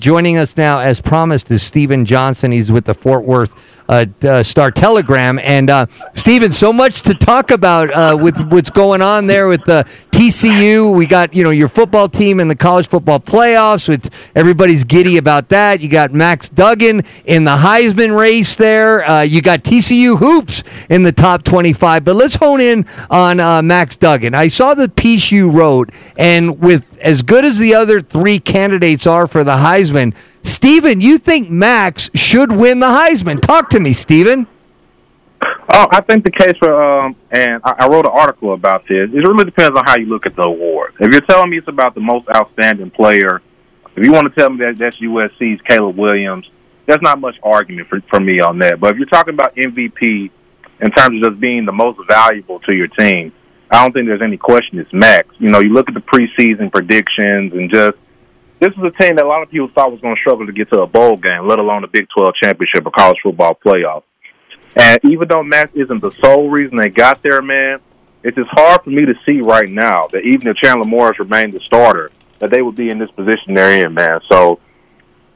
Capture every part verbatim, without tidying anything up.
Joining us now, as promised, is Stephen Johnson. He's with the Fort Worth uh, uh, Star-Telegram. And, uh, Stephen, so much to talk about uh, with what's going on there with the T C U. We got, you know, your football team in the college football playoffs. With everybody's giddy about that. You got Max Duggan in the Heisman race there. Uh, you got T C U hoops in the top twenty-five. But let's hone in on uh, Max Duggan. I saw the piece you wrote, and with as good as the other three candidates are for the Heisman, Stephen, you think Max should win the Heisman. Talk to me, Stephen. Oh, I think the case for, um, and I, I wrote an article about this, it really depends on how you look at the award. If you're telling me it's about the most outstanding player, if you want to tell me that that's U S C's Caleb Williams, there's not much argument for, for me on that. But if you're talking about M V P in terms of just being the most valuable to your team, I don't think there's any question it's Max. You know, you look at the preseason predictions and just, this is a team that a lot of people thought was going to struggle to get to a bowl game, let alone a Big twelve championship or college football playoff. And even though Max isn't the sole reason they got there, man, it's just hard for me to see right now that even if Chandler Morris remained the starter, that they would be in this position they're in, man. So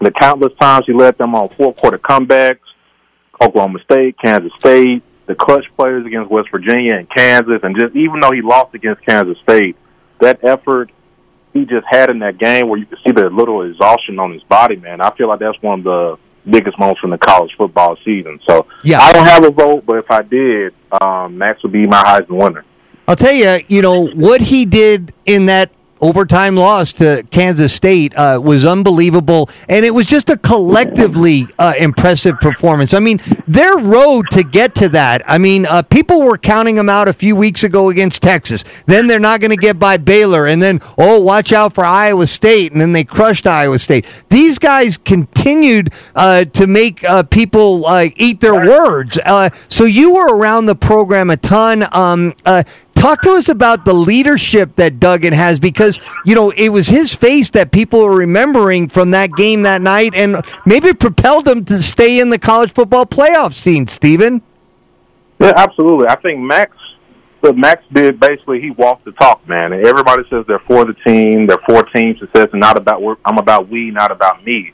the countless times he led them on fourth-quarter comebacks, Oklahoma State, Kansas State, the clutch players against West Virginia and Kansas, and just even though he lost against Kansas State, that effort he just had in that game where you could see the little exhaustion on his body, man. I feel like that's one of the biggest moments from the college football season. So yeah. I don't have a vote, but if I did, um, Max would be my Heisman winner. I'll tell you, you know, what he did in that overtime loss to Kansas State uh, was unbelievable, and it was just a collectively uh, impressive performance. I mean, their road to get to that, I mean, uh, people were counting them out a few weeks ago against Texas. Then they're not going to get by Baylor, and then, oh, watch out for Iowa State, and then they crushed Iowa State. These guys continued uh, to make uh, people uh, eat their words. Uh, so you were around the program a ton. Um, uh, Talk to us about the leadership that Duggan has, because, you know, it was his face that people are remembering from that game that night, and maybe it propelled him to stay in the college football playoff scene, Stephen. Yeah, absolutely. I think Max, what Max did, basically, he walked the talk, man. And everybody says they're for the team, they're for team success, and not about work. I'm about we, not about me.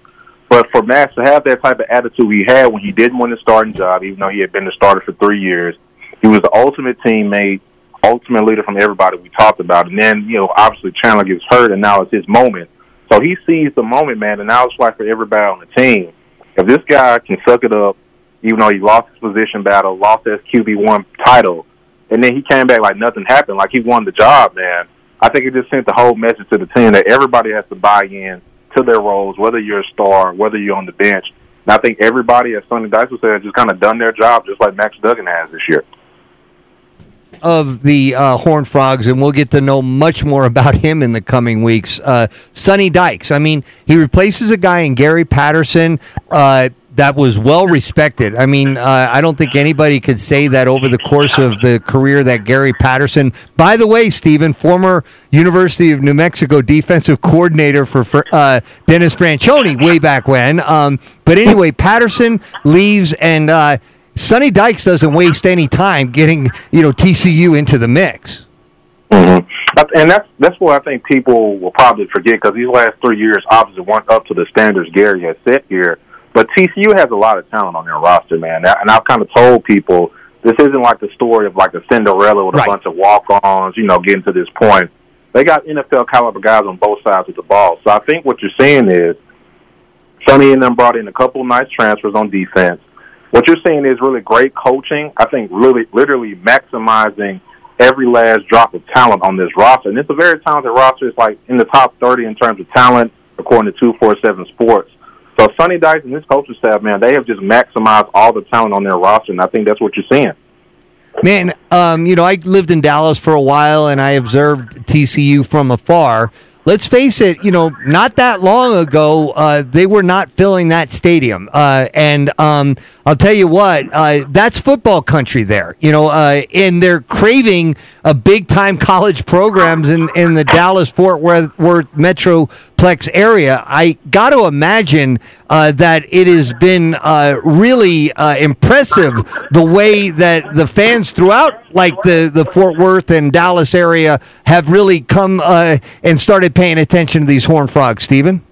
But for Max to have that type of attitude he had when he didn't win the starting job, even though he had been the starter for three years, he was the ultimate teammate, ultimate leader from everybody we talked about. And then, you know, obviously Chandler gets hurt, and now it's his moment. So he sees the moment, man, and now it's like for everybody on the team. If this guy can suck it up, even though he lost his position battle, lost his Q B one title, and then he came back like nothing happened, like he won the job, man, I think it just sent the whole message to the team that everybody has to buy in to their roles, whether you're a star, whether you're on the bench. And I think everybody, as Sonny Dykes said, has just kind of done their job just like Max Duggan has this year. Of the uh, Horned Frogs, and we'll get to know much more about him in the coming weeks. Uh, Sonny Dykes, I mean, he replaces a guy in Gary Patterson uh, that was well-respected. I mean, uh, I don't think anybody could say that over the course of the career that Gary Patterson, by the way, Stephen, former University of New Mexico defensive coordinator for, for uh, Dennis Franchione way back when. Um, but anyway, Patterson leaves, and uh, Sonny Dykes doesn't waste any time getting, you know, T C U into the mix. Mm-hmm. And that's that's what I think people will probably forget, because these last three years obviously weren't up to the standards Gary has set here. But T C U has a lot of talent on their roster, man. And I've kind of told people this isn't like the story of like a Cinderella with a right. bunch of walk-ons, you know, getting to this point. They got N F L caliber guys on both sides of the ball. So I think what you're seeing is Sonny and them brought in a couple of nice transfers on defense. What you're seeing is really great coaching. I think really, literally maximizing every last drop of talent on this roster. And it's a very talented roster. It's like in the top thirty in terms of talent, according to two forty-seven Sports. So Sonny Dykes and his coaching staff, man, they have just maximized all the talent on their roster, and I think that's what you're seeing. Man, um, you know, I lived in Dallas for a while, and I observed T C U from afar. Let's face it, you know, not that long ago, uh, they were not filling that stadium. Uh, and um, I'll tell you what, uh, that's football country there, you know, uh, and they're craving a big-time college programs in, in the Dallas-Fort Worth, Worth metroplex area. I got to imagine uh, that it has been uh, really uh, impressive the way that the fans throughout like the, the Fort Worth and Dallas area have really come uh, and started paying attention to these Horned Frogs, Stephen.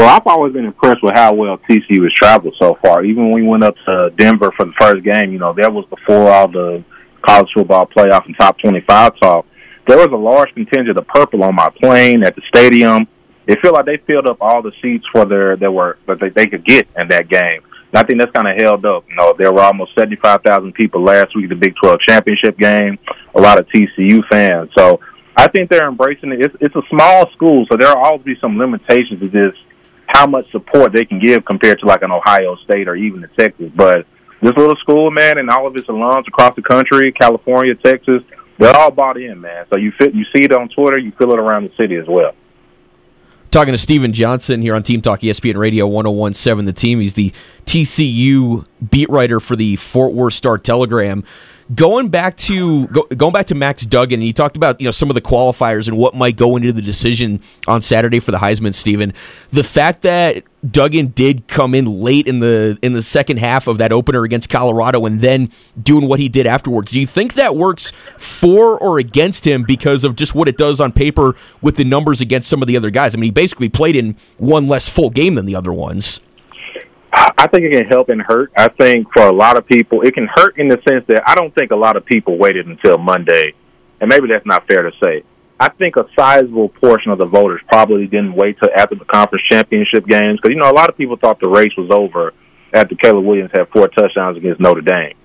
Well, I've always been impressed with how well T C U has traveled so far. Even when we went up to Denver for the first game, you know, that was before all the college football playoff and top twenty-five talk. There was a large contingent of purple on my plane at the stadium. It felt like they filled up all the seats for their that were that they, they could get in that game. And I think that's kind of held up. You know, there were almost seventy-five thousand people last week at the Big twelve championship game. A lot of T C U fans. So I think they're embracing it. It's, it's a small school, so there will always be some limitations to this, how much support they can give compared to like an Ohio State or even the Texas. But this little school, man, and all of its alums across the country, California, Texas, they're all bought in, man. So you fit, you see it on Twitter, you feel it around the city as well. Talking to Stephen Johnson here on Team Talk E S P N Radio one oh one point seven The Team. He's the T C U beat writer for the Fort Worth Star-Telegram. Going back to go, going back to Max Duggan, he talked about, you know, some of the qualifiers and what might go into the decision on Saturday for the Heisman, Stephen. The fact that Duggan did come in late in the in the second half of that opener against Colorado and then doing what he did afterwards, do you think that works for or against him because of just what it does on paper with the numbers against some of the other guys? I mean, he basically played in one less full game than the other ones. I think it can help and hurt. I think for a lot of people, it can hurt in the sense that I don't think a lot of people waited until Monday, and maybe that's not fair to say. I think a sizable portion of the voters probably didn't wait till after the conference championship games because, you know, a lot of people thought the race was over after Caleb Williams had four touchdowns against Notre Dame.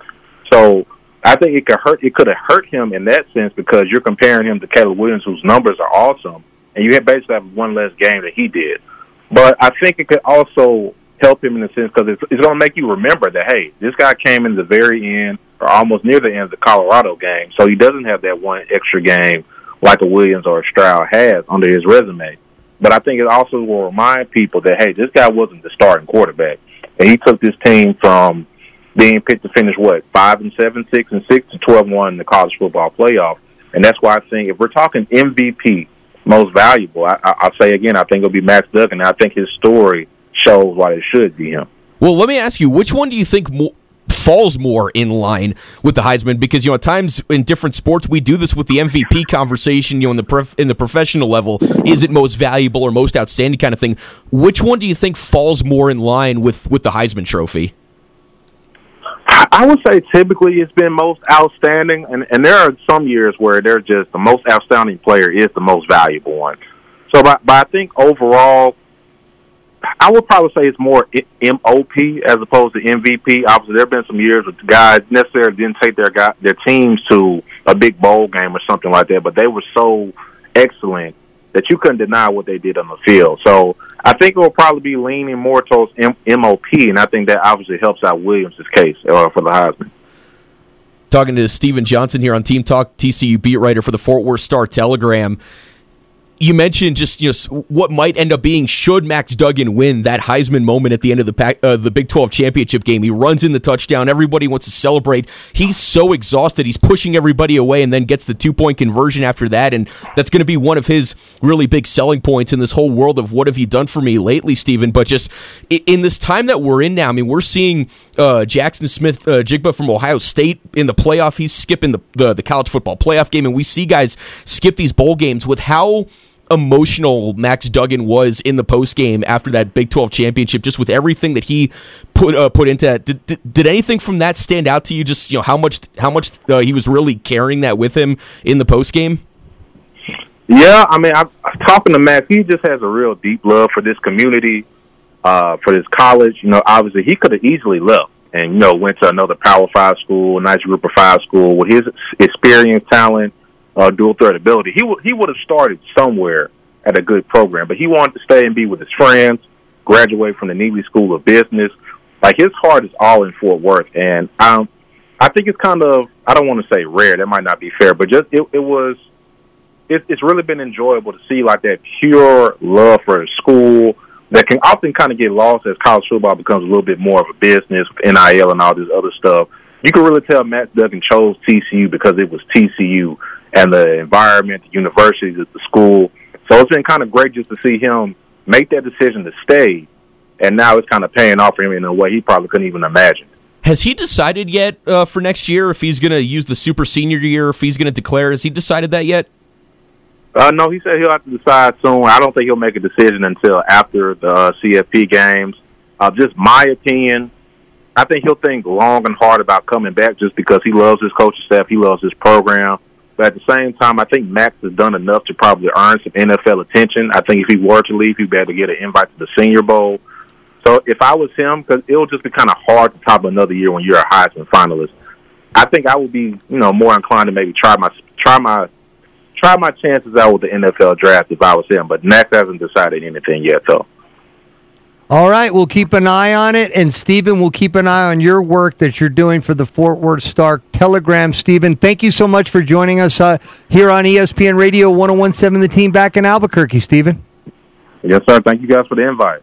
So I think it could hurt. It could have hurt him in that sense because you're comparing him to Caleb Williams, whose numbers are awesome, and you basically have one less game that he did. But I think it could also help him in a sense because it's, it's going to make you remember that, hey, this guy came in the very end or almost near the end of the Colorado game, so he doesn't have that one extra game like a Williams or a Stroud has under his resume. But I think it also will remind people that, hey, this guy wasn't the starting quarterback, and he took this team from being picked to finish, what, five and seven, six and six, to twelve and one in the college football playoff. And that's why I think if we're talking M V P, most valuable, I, I, I'll say again, I think it'll be Max Duggan. I think his story shows why it should be him. Well, let me ask you, which one do you think mo- falls more in line with the Heisman? Because, you know, at times in different sports, we do this with the M V P conversation, you know, in the prof- in the professional level. Is it most valuable or most outstanding kind of thing? Which one do you think falls more in line with, with the Heisman Trophy? I would say typically it's been most outstanding, and, and there are some years where they're just the most outstanding player is the most valuable one. So, but, but I think overall, I would probably say it's more M O P as opposed to M V P. Obviously, there have been some years with guys necessarily didn't take their guy, their teams to a big bowl game or something like that, but they were so excellent that you couldn't deny what they did on the field. So I think it will probably be leaning more towards M O P, and I think that obviously helps out Williams' case uh, for the Heisman. Talking to Stephen Johnson here on Team Talk, T C U beat writer for the Fort Worth Star-Telegram. You mentioned just, you know, what might end up being should Max Duggan win that Heisman moment at the end of the pack, uh, the Big twelve championship game. He runs in the touchdown. Everybody wants to celebrate. He's so exhausted. He's pushing everybody away and then gets the two-point conversion after that, and that's going to be one of his really big selling points in this whole world of what have you done for me lately, Stephen. But just in this time that we're in now, I mean, we're seeing uh, Jackson Smith, uh, Jigba from Ohio State in the playoff. He's skipping the, the, the college football playoff game, and we see guys skip these bowl games with how emotional Max Duggan was in the postgame after that Big twelve championship, just with everything that he put uh, put into that. Did, did, did anything from that stand out to you? Just, you know, how much how much uh, he was really carrying that with him in the postgame? Yeah, I mean, I'm, I'm talking to Max. He just has a real deep love for this community, uh, for this college. You know, obviously he could have easily left and, you know, went to another Power Five school, a nice Group of Five school with his experience, talent, Uh, dual threat ability. He would he would have started somewhere at a good program, but he wanted to stay and be with his friends, graduate from the Neely School of Business. Like, his heart is all in Fort Worth, and um, I think it's kind of, I don't want to say rare, that might not be fair, but just it, it was, it, it's really been enjoyable to see like that pure love for the school that can often kind of get lost as college football becomes a little bit more of a business, N I L and all this other stuff. You can really tell Max Duggan chose T C U because it was T C U and the environment, the universities, the school. So it's been kind of great just to see him make that decision to stay, and now it's kind of paying off for him in a way he probably couldn't even imagine. Has he decided yet uh, for next year if he's going to use the super senior year, if he's going to declare? Has he decided that yet? Uh, no, he said he'll have to decide soon. I don't think he'll make a decision until after the uh, C F P games. Uh, just my opinion, I think he'll think long and hard about coming back just because he loves his coaching staff, he loves his program. But at the same time, I think Max has done enough to probably earn some N F L attention. I think if he were to leave, he'd be able to get an invite to the Senior Bowl. So if I was him, because it'll just be kind of hard to top another year when you're a Heisman finalist, I think I would be, you know, more inclined to maybe try my try my try my chances out with the N F L draft if I was him. But Max hasn't decided anything yet, though. All right, we'll keep an eye on it, and Stephen, we'll keep an eye on your work that you're doing for the Fort Worth Star-Telegram. Stephen, thank you so much for joining us uh, here on E S P N Radio one oh one seven The Team back in Albuquerque, Stephen. Yes, sir. Thank you guys for the invite.